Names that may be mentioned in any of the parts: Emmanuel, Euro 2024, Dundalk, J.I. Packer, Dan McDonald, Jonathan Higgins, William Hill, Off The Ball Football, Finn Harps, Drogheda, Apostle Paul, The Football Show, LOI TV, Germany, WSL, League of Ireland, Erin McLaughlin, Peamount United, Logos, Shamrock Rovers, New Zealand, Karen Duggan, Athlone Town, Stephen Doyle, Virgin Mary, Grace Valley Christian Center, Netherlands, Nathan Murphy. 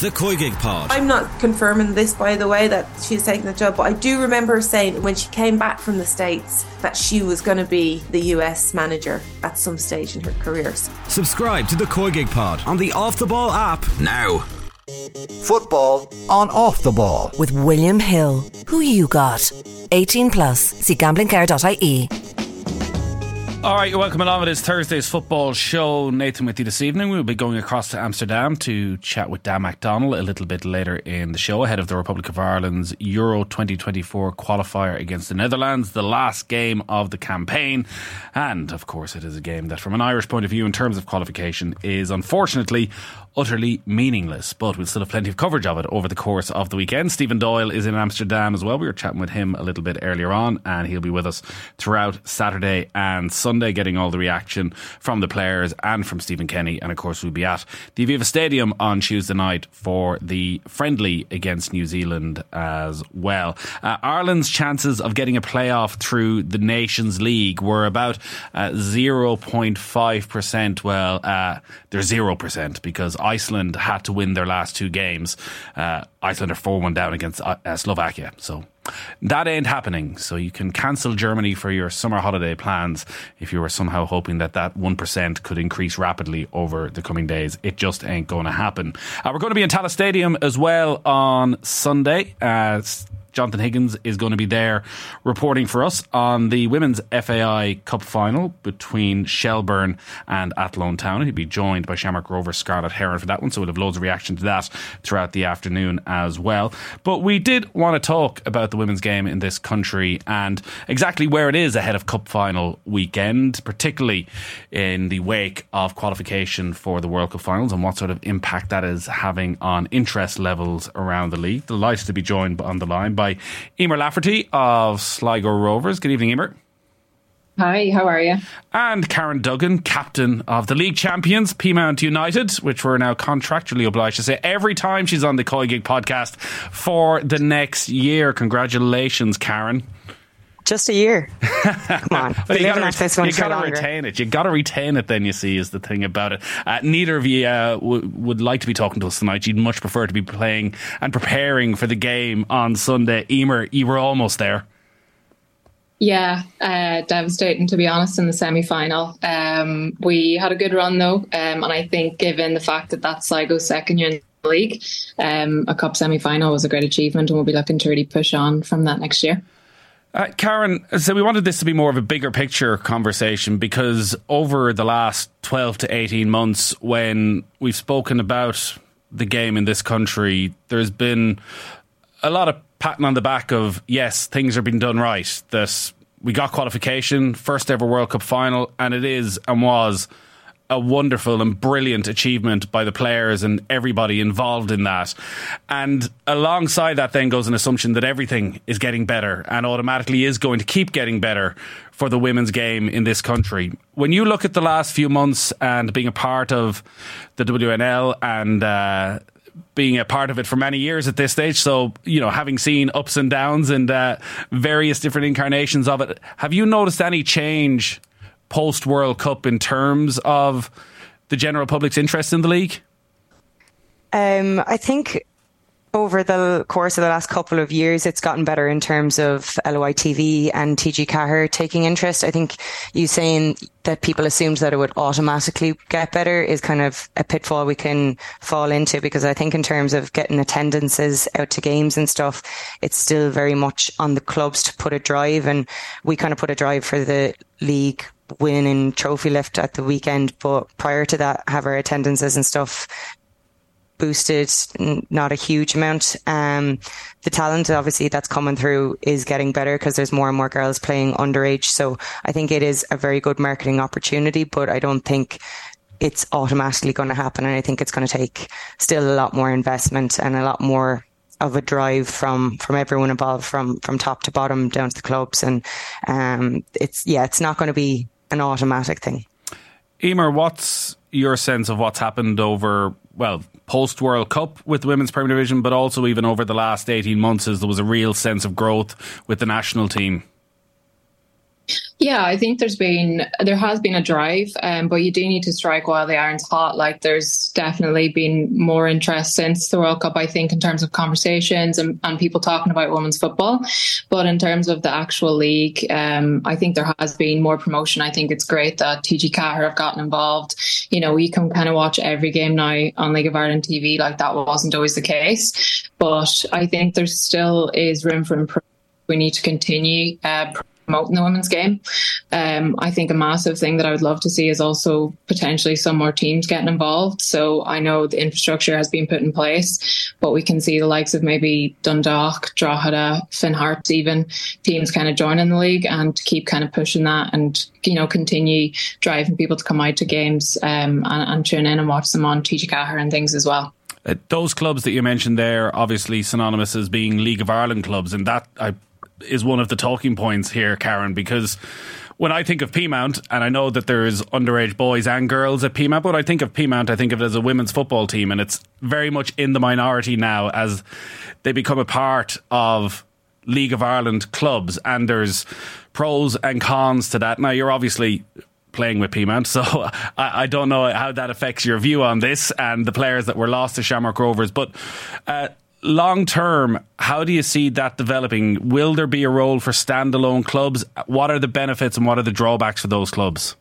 The Koy Gig Pod. I'm not confirming this, by the way, that she's taking the job, but I do remember her saying when she came back from the States that she was going to be the US manager at some stage in her career. Subscribe to The Koy Gig Pod on the Off The Ball app now. Football on Off The Ball with William Hill. Who you got? 18 plus. See gamblingcare.ie. Alright, welcome along. It is Thursday's Football Show. Nathan with you this evening. We'll be going across to Amsterdam to chat with Dan McDonald a little bit later in the show, ahead of the Republic of Ireland's Euro 2024 qualifier against the Netherlands, the last game of the campaign. And, of course, it is a game that, from an Irish point of view, in terms of qualification, is unfortunately utterly meaningless, but we'll still have plenty of coverage of it over the course of the weekend. Stephen Doyle is in Amsterdam as well. We were chatting with him a little bit earlier on, and he'll be with us throughout Saturday and Sunday, getting all the reaction from the players and from Stephen Kenny. And of course, we'll be at the Aviva Stadium on Tuesday night for the friendly against New Zealand as well. Ireland's chances of getting a playoff through the Nations League were about 0.5%. Well, they're 0% because Iceland had to win their last two games. Iceland are 4-1 down against Slovakia, so that ain't happening. So you can cancel Germany for your summer holiday plans if you were somehow hoping that that 1% could increase rapidly over the coming days. It just ain't going to happen. We're going to be in Tallaght Stadium as well on Sunday. Jonathan Higgins is going to be there reporting for us on the Women's FAI Cup Final between Shelbourne and Athlone Town. He'll be joined by Shamrock Rovers Scarlett Heron for that one, so we'll have loads of reaction to that throughout the afternoon as well. But we did want to talk about the women's game in this country and exactly where it is ahead of Cup Final weekend, particularly in the wake of qualification for the World Cup Finals, and what sort of impact that is having on interest levels around the league. Delighted to be joined on the line by Eimear Lafferty of Sligo Rovers. Good evening, Eimear. Hi, how are you? And Karen Duggan, captain of the league champions, Peamount United, which we're now contractually obliged to say every time she's on the Koy Gig podcast for the next year. Congratulations, Karen. Just a year. Come on. Well, you got to retain it then, you see, is the thing about it. Neither of you would like to be talking to us tonight. You'd much prefer to be playing and preparing for the game on Sunday. Eimear, you were almost there. Yeah, devastating, to be honest, in the semi-final. We had a good run, though, and I think given the fact that that's Sligo's second year in the league, a cup semi-final was a great achievement, and we'll be looking to really push on from that next year. Karen, so we wanted this to be more of a bigger picture conversation, because over the last 12 to 18 months when we've spoken about the game in this country, there's been a lot of patting on the back of, yes, things are being done right. That we got qualification, first ever World Cup final, and it is and was a wonderful and brilliant achievement by the players and everybody involved in that. And alongside that then goes an assumption that everything is getting better and automatically is going to keep getting better for the women's game in this country. When you look at the last few months and being a part of the WNL and being a part of it for many years at this stage, so, you know, having seen ups and downs and various different incarnations of it, have you noticed any change post-World Cup in terms of the general public's interest in the league? I think over the course of the last couple of years, it's gotten better in terms of LOI TV and TG Cahair taking interest. I think you saying that people assumed that it would automatically get better is kind of a pitfall we can fall into, because I think in terms of getting attendances out to games and stuff, it's still very much on the clubs to put a drive, and we kind of put a drive for the league winning trophy lift at the weekend, but prior to that, have our attendances and stuff boosted, not a huge amount. The talent, obviously, that's coming through is getting better because there's more and more girls playing underage, so I think it is a very good marketing opportunity, but I don't think it's automatically going to happen, and I think it's going to take still a lot more investment and a lot more of a drive from everyone involved, from top to bottom down to the clubs, and it's not going to be an automatic thing. Eimear, what's your sense of what's happened over, well, post World Cup with the Women's Premier Division, but also even over the last 18 months, as there was a real sense of growth with the national team? Yeah, I think there has been a drive, but you do need to strike while the iron's hot. Like, there's definitely been more interest since the World Cup, I think, in terms of conversations and people talking about women's football. But in terms of the actual league, I think there has been more promotion. I think it's great that TG Cahair have gotten involved. You know, we can kind of watch every game now on League of Ireland TV. Like, that wasn't always the case. But I think there still is room for improvement. We need to continue promoting the women's game. I think a massive thing that I would love to see is also potentially some more teams getting involved. So I know the infrastructure has been put in place, but we can see the likes of maybe Dundalk, Drogheda, Finn Harps, even teams kind of joining the league and to keep kind of pushing that and, you know, continue driving people to come out to games and tune in and watch them on TG Cahair and things as well. Those clubs that you mentioned there, obviously synonymous as being League of Ireland clubs, and that is one of the talking points here, Karen, because when I think of Peamount, and I know that there is underage boys and girls at Peamount, but I think of Peamount, I think of it as a women's football team, and it's very much in the minority now as they become a part of League of Ireland clubs, and there's pros and cons to that. Now, you're obviously playing with Peamount, so I don't know how that affects your view on this and the players that were lost to Shamrock Rovers, but long term, how do you see that developing? Will there be a role for standalone clubs? What are the benefits and what are the drawbacks for those clubs?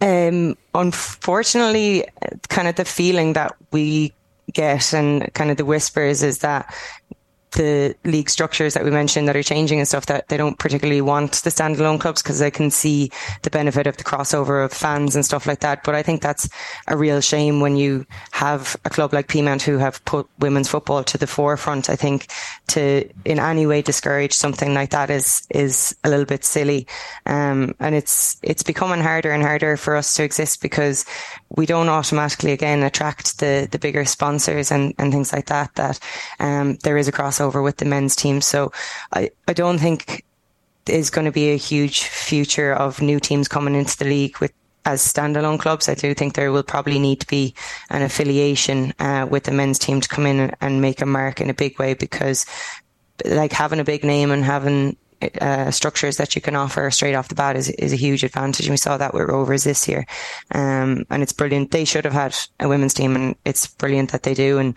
Unfortunately, kind of the feeling that we get and kind of the whispers is that the league structures that we mentioned that are changing and stuff, that they don't particularly want the standalone clubs because they can see the benefit of the crossover of fans and stuff like that. But I think that's a real shame when you have a club like Peamount who have put women's football to the forefront. I think to in any way discourage something like that is a little bit silly. And it's becoming harder and harder for us to exist because we don't automatically, again, attract the bigger sponsors and things like that, that there is a crossover with the men's team. So I don't think there's going to be a huge future of new teams coming into the league with as standalone clubs. I do think there will probably need to be an affiliation with the men's team to come in and make a mark in a big way, because like having a big name and having structures that you can offer straight off the bat is a huge advantage, and we saw that with Rovers this year, and it's brilliant. They should have had a women's team, and it's brilliant that they do, and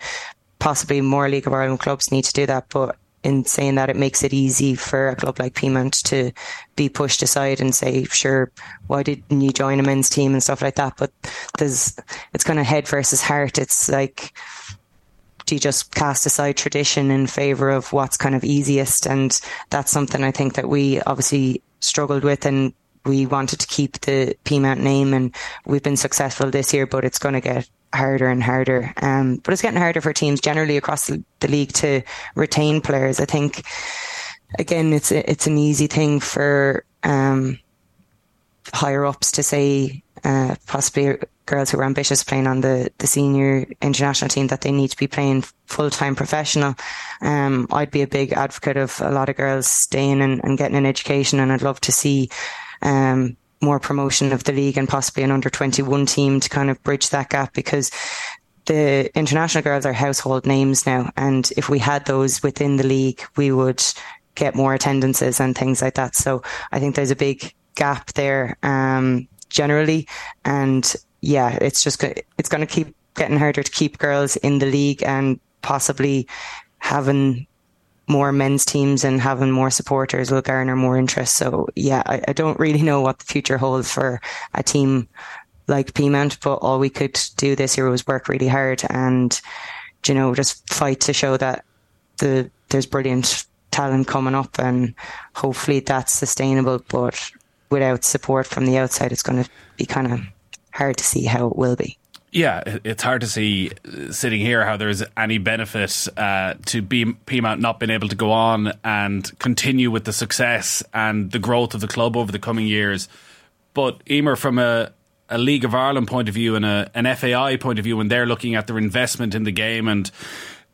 possibly more League of Ireland clubs need to do that. But in saying that, it makes it easy for a club like Peamount to be pushed aside and say, sure, why didn't you join a men's team and stuff like that? But it's kind of head versus heart. It's like, do you just cast aside tradition in favour of what's kind of easiest? And that's something I think that we obviously struggled with, and we wanted to keep the Peamount name, and we've been successful this year, but it's going to get harder and harder. But it's getting harder for teams generally across the league to retain players. I think, again, it's an easy thing for higher ups to say, possibly girls who are ambitious playing on the senior international team, that they need to be playing full-time professional. I'd be a big advocate of a lot of girls staying and getting an education, and I'd love to see more promotion of the league and possibly an under 21 team to kind of bridge that gap, because the international girls are household names now, and if we had those within the league, we would get more attendances and things like that. So I think there's a big gap there generally, and yeah, it's going to keep getting harder to keep girls in the league, and possibly having more men's teams and having more supporters will garner more interest. So yeah, I don't really know what the future holds for a team like Peamount, but all we could do this year was work really hard and, you know, just fight to show that there's brilliant talent coming up, and hopefully that's sustainable. But without support from the outside, it's going to be kind of hard to see how it will be. Yeah, it's hard to see sitting here how there's any benefit to Peamount not being able to go on and continue with the success and the growth of the club over the coming years. But Eimear, from a League of Ireland point of view and an FAI point of view, when they're looking at their investment in the game and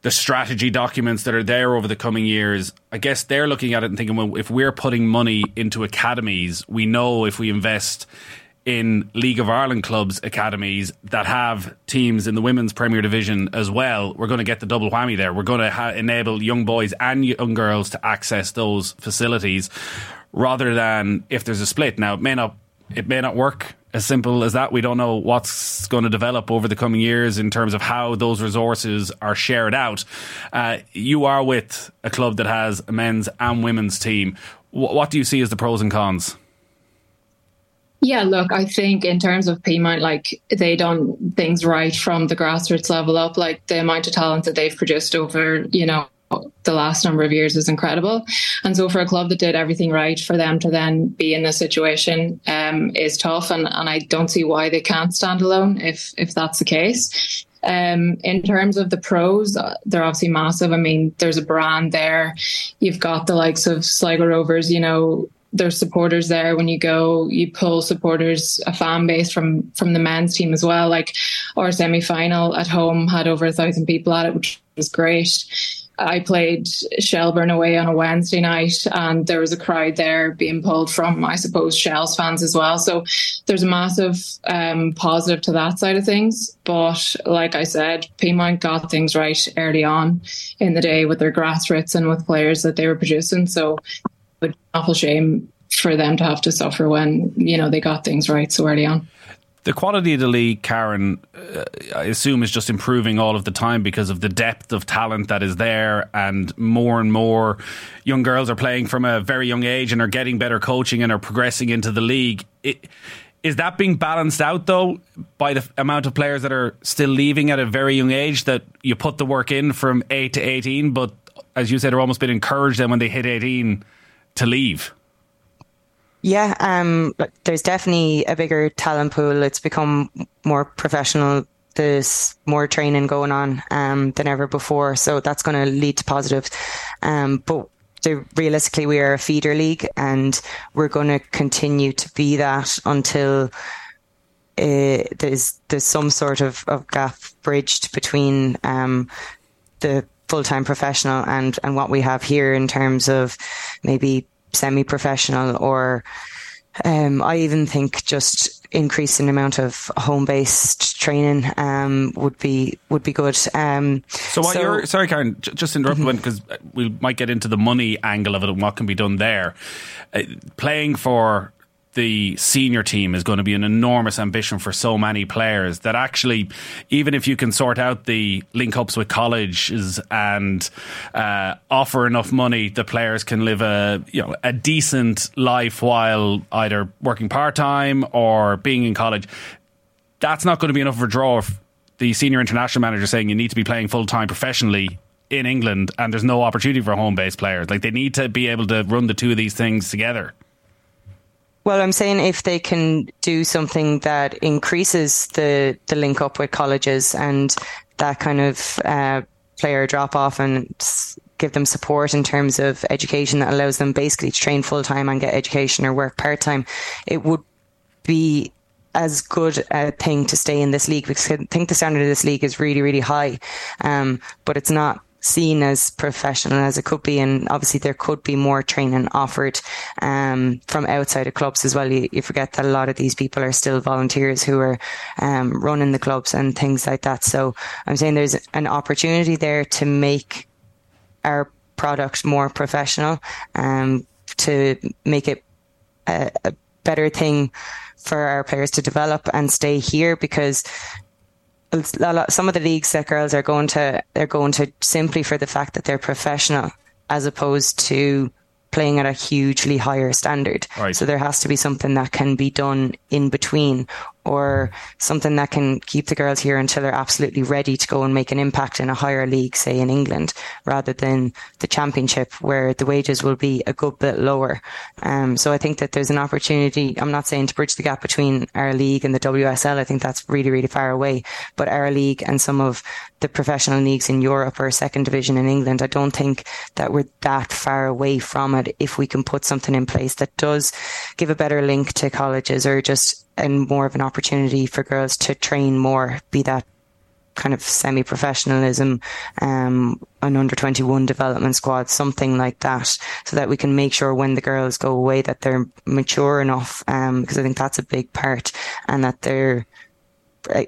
the strategy documents that are there over the coming years, I guess they're looking at it and thinking, well, if we're putting money into academies, we know if we invest in League of Ireland clubs' academies that have teams in the women's Premier Division as well. We're going to get the double whammy there. We're going to enable young boys and young girls to access those facilities, rather than if there's a split. Now, it may not work as simple as that. We don't know what's going to develop over the coming years in terms of how those resources are shared out. You are with a club that has a men's and women's team. What do you see as the pros and cons? Yeah, look, I think in terms of Peamount, like, they done things right from the grassroots level up. Like, the amount of talent that they've produced over, the last number of years is incredible. And so for a club that did everything right, for them to then be in this situation is tough. And I don't see why they can't stand alone if that's the case. In terms of the pros, they're obviously massive. I mean, there's a brand there. You've got the likes of Sligo Rovers, there's supporters there. When you go, you pull supporters, a fan base from the men's team as well. Like, our semi-final at home had over 1,000 people at it, which was great. I played Shelbourne away on a Wednesday night, and there was a crowd there being pulled from, I suppose, Shells fans as well. So there's a massive positive to that side of things. But like I said, Peamount got things right early on in the day with their grassroots and with players that they were producing. So it would be an awful shame for them to have to suffer when, they got things right so early on. The quality of the league, Karen, I assume is just improving all of the time because of the depth of talent that is there, and more young girls are playing from a very young age and are getting better coaching and are progressing into the league. Is that being balanced out, though, by the amount of players that are still leaving at a very young age, that you put the work in from 8 to 18, but as you said, are almost being encouraged then when they hit 18 to leave? Yeah, there's definitely a bigger talent pool. It's become more professional. There's more training going on than ever before. So that's going to lead to positives. But realistically, we are a feeder league, and we're going to continue to be that until there's some sort of gap bridged between the full-time professional and what we have here in terms of maybe semi-professional, or I even think just increasing the amount of home-based training would be good. Sorry, Karen, just to interrupt one, because we might get into the money angle of it and what can be done there. Playing for the senior team is going to be an enormous ambition for so many players that actually, even if you can sort out the link-ups with colleges and offer enough money, the players can live a decent life while either working part-time or being in college. That's not going to be enough of a draw if the senior international manager saying you need to be playing full-time professionally in England and there's no opportunity for home-based players. Like, they need to be able to run the two of these things together. Well, I'm saying if they can do something that increases the link up with colleges and that kind of player drop off, and give them support in terms of education that allows them basically to train full time and get education or work part time, it would be as good a thing to stay in this league, because I think the standard of this league is really, really high, but it's not seen as professional as it could be, and obviously there could be more training offered from outside of clubs as well. You forget that a lot of these people are still volunteers who are running the clubs and things like that. So I'm saying there's an opportunity there to make our product more professional, to make it a better thing for our players to develop and stay here, because some of the leagues that girls are going to, they're going to simply for the fact that they're professional, as opposed to playing at a hugely higher standard. Right. So there has to be something that can be done in between, or something that can keep the girls here until they're absolutely ready to go and make an impact in a higher league, say in England, rather than the Championship, where the wages will be a good bit lower. So I think that there's an opportunity. I'm not saying to bridge the gap between our league and the WSL. I think that's really, really far away. But our league and some of the professional leagues in Europe or second division in England, I don't think that we're that far away from it if we can put something in place that does give a better link to colleges, or just and more of an opportunity for girls to train more, be that kind of semi-professionalism, an under-21 development squad, something like that, so that we can make sure when the girls go away that they're mature enough, because I think that's a big part, and that they're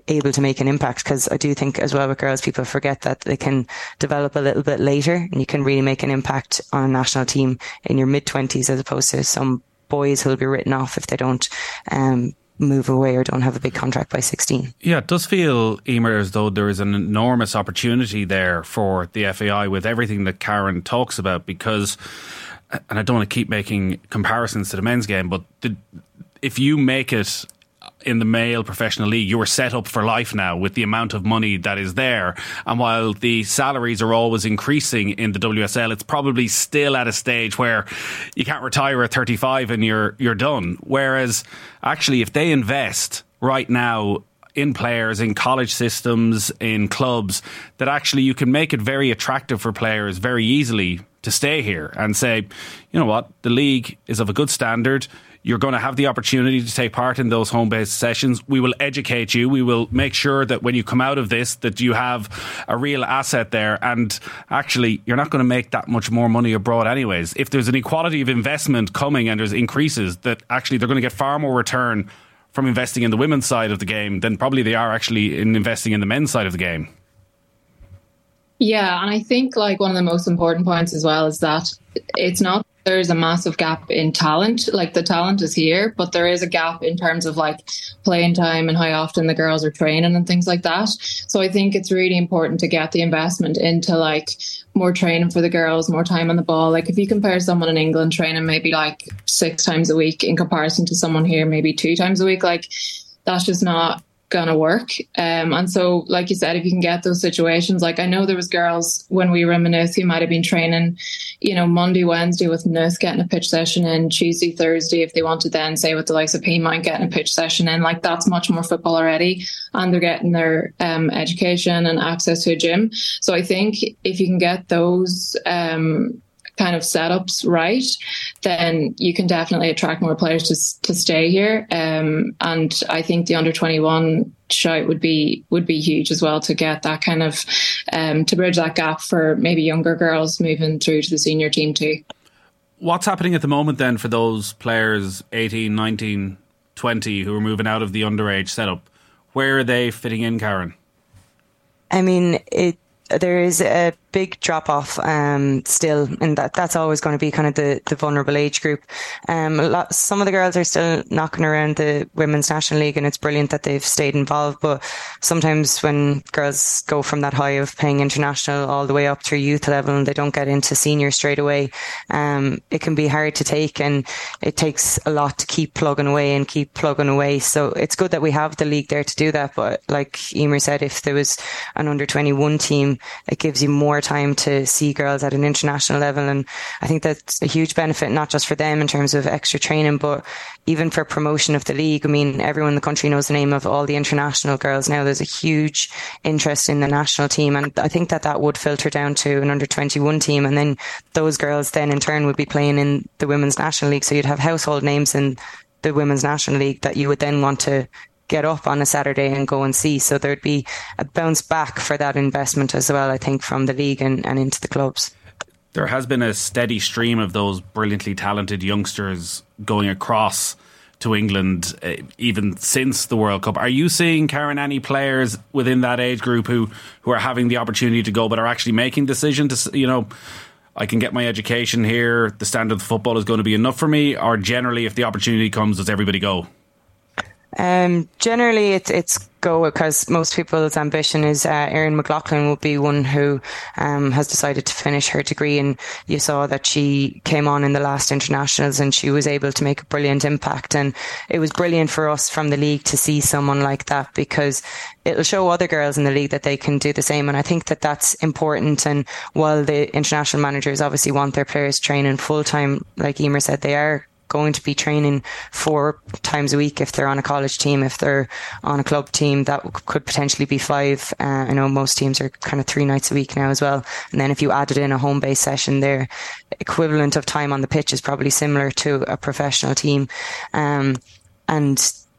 able to make an impact, because I do think as well with girls, people forget that they can develop a little bit later and you can really make an impact on a national team in your mid-20s, as opposed to some boys who will be written off if they don't move away or don't have a big contract by 16. Yeah, it does feel, Eimear, as though there is an enormous opportunity there for the FAI with everything that Karen talks about, because, and I don't want to keep making comparisons to the men's game, but if you make it in the male professional league, you're set up for life now with the amount of money that is there. And while the salaries are always increasing in the WSL, it's probably still at a stage where you can't retire at 35 and you're done. Whereas actually, if they invest right now in players, in college systems, in clubs, that actually you can make it very attractive for players very easily to stay here and say, you know what, the league is of a good standard. You're going to have the opportunity to take part in those home-based sessions. We will educate you. We will make sure that when you come out of this, that you have a real asset there. And actually, you're not going to make that much more money abroad anyways. If there's an equality of investment coming and there's increases, that actually they're going to get far more return from investing in the women's side of the game than probably they are actually in investing in the men's side of the game. Yeah, and I think like one of the most important points as well is that it's not there is a massive gap in talent. Like the talent is here, but there is a gap in terms of like playing time and how often the girls are training and things like that. So I think it's really important to get the investment into like more training for the girls, more time on the ball. Like if you compare someone in England training maybe like 6 times a week in comparison to someone here maybe 2 times a week, like that's just not gonna work. And so like you said, if you can get those situations, like I know there was girls when we were in Maynooth who might have been training, you know, Monday, Wednesday with Maynooth, getting a pitch session in, Tuesday, Thursday if they wanted, then say with the likes of Peamount getting a pitch session in, like that's much more football already, and they're getting their education and access to a gym. So I think if you can get those kind of setups right, then you can definitely attract more players to stay here. And I think the under 21 shout would be huge as well to get that kind of to bridge that gap for maybe younger girls moving through to the senior team too. What's happening at the moment then for those players 18, 19, 20 who are moving out of the underage setup? Where are they fitting in, Karen? I mean, there is a big drop off still, and that's always going to be kind of the vulnerable age group. Some of the girls are still knocking around the Women's National League, and it's brilliant that they've stayed involved, but sometimes when girls go from that high of playing international all the way up through youth level and they don't get into senior straight away, it can be hard to take, and it takes a lot to keep plugging away. So it's good that we have the league there to do that, but like Eimear said, if there was an under 21 team, it gives you more time to see girls at an international level, and I think that's a huge benefit, not just for them in terms of extra training, but even for promotion of the league. I mean, everyone in the country knows the name of all the international girls now. There's a huge interest in the national team, and I think that would filter down to an under 21 team, and then those girls then in turn would be playing in the Women's National League, so you'd have household names in the Women's National League that you would then want to get up on a Saturday and go and see. So there'd be a bounce back for that investment as well, I think, from the league and into the clubs. There has been a steady stream of those brilliantly talented youngsters going across to England, even since the World Cup. Are you seeing, Karen, any players within that age group who are having the opportunity to go but are actually making decision to, you know, I can get my education here, the standard of football is going to be enough for me, or generally if the opportunity comes, does everybody go? Generally it's go, because most people's ambition is Erin McLaughlin will be one who has decided to finish her degree, and you saw that she came on in the last internationals and she was able to make a brilliant impact, and it was brilliant for us from the league to see someone like that, because it'll show other girls in the league that they can do the same, and I think that that's important. And while the international managers obviously want their players training full time, like Eimear said, they are going to be training 4 times a week if they're on a college team. If they're on a club team, that could potentially be 5. I know most teams are kind of 3 nights a week now as well, and then if you added in a home-based session, their equivalent of time on the pitch is probably similar to a professional team. And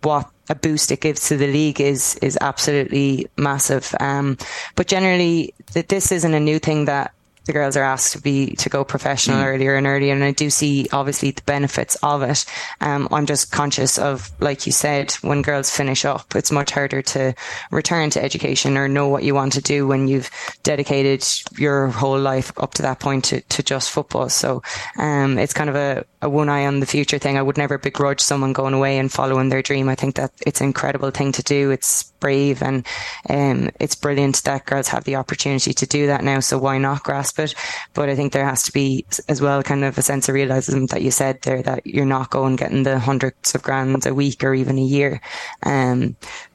what a boost it gives to the league is absolutely massive. But generally, this isn't a new thing that the girls are asked to go professional earlier, and I do see obviously the benefits of it. I'm just conscious of, like you said, when girls finish up, it's much harder to return to education or know what you want to do when you've dedicated your whole life up to that point to just football. So it's kind of a one eye on the future thing. I would never begrudge someone going away and following their dream. I think that it's an incredible thing to do. It's brave, and it's brilliant that girls have the opportunity to do that now, so why not grasp it? But I think there has to be as well kind of a sense of realism that you said there, that you're not going getting the hundreds of grand a week or even a year.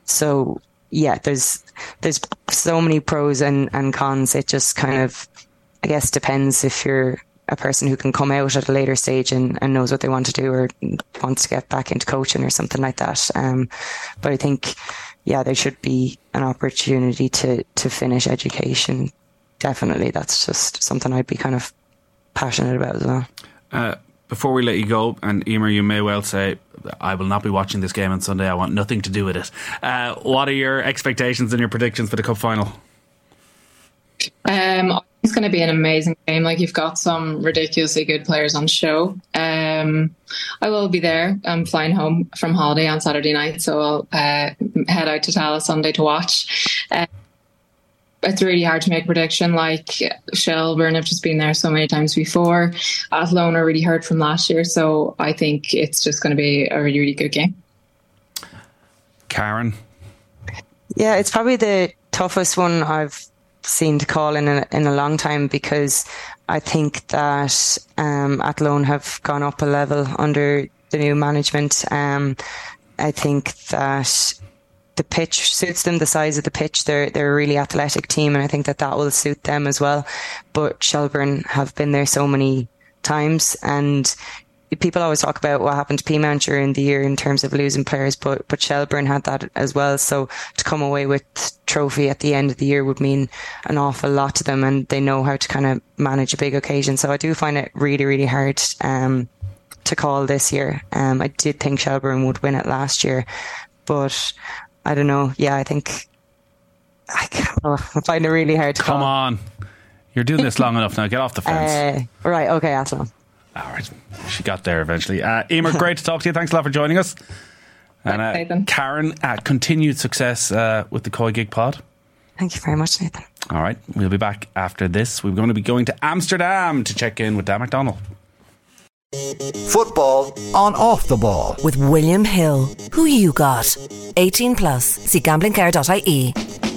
So yeah, there's so many pros and cons. It just kind of, I guess, depends if you're a person who can come out at a later stage and knows what they want to do or wants to get back into coaching or something like that. But I think, yeah, there should be an opportunity to finish education. Definitely. That's just something I'd be kind of passionate about as well. Before we let you go, and Eimear, you may well say, I will not be watching this game on Sunday. I want nothing to do with it. What are your expectations and your predictions for the Cup Final? It's going to be an amazing game. Like, you've got some ridiculously good players on show. I will be there. I'm flying home from holiday on Saturday night, so I'll head out to Tallaght Sunday to watch. It's really hard to make a prediction. Like, Shelbourne have just been there so many times before. Athlone are really hurt from last year, so I think it's just going to be a really, really good game. Karen? Yeah, it's probably the toughest one I've seen to call in a long time, because I think that Athlone have gone up a level under the new management. I think that the pitch suits them, the size of the pitch. They're a really athletic team, and I think that will suit them as well. But Shelbourne have been there so many times, and people always talk about what happened to Peamount during the year in terms of losing players, but Shelbourne had that as well. So to come away with trophy at the end of the year would mean an awful lot to them, and they know how to kind of manage a big occasion. So I do find it really, really hard to call this year. I did think Shelbourne would win it last year, but I don't know. Yeah, I find it really hard to call. Come on. You're doing this long enough now. Get off the fence. Right. Okay, Athlone. All right, she got there eventually. Eimear, great to talk to you. Thanks a lot for joining us. And Karen, continued success with the Koy Gig Pod. Thank you very much, Nathan. All right, we'll be back after this. We're going to be going to Amsterdam to check in with Dan McDonald. Football on Off The Ball with William Hill. Who you got? 18+. See gamblingcare.ie.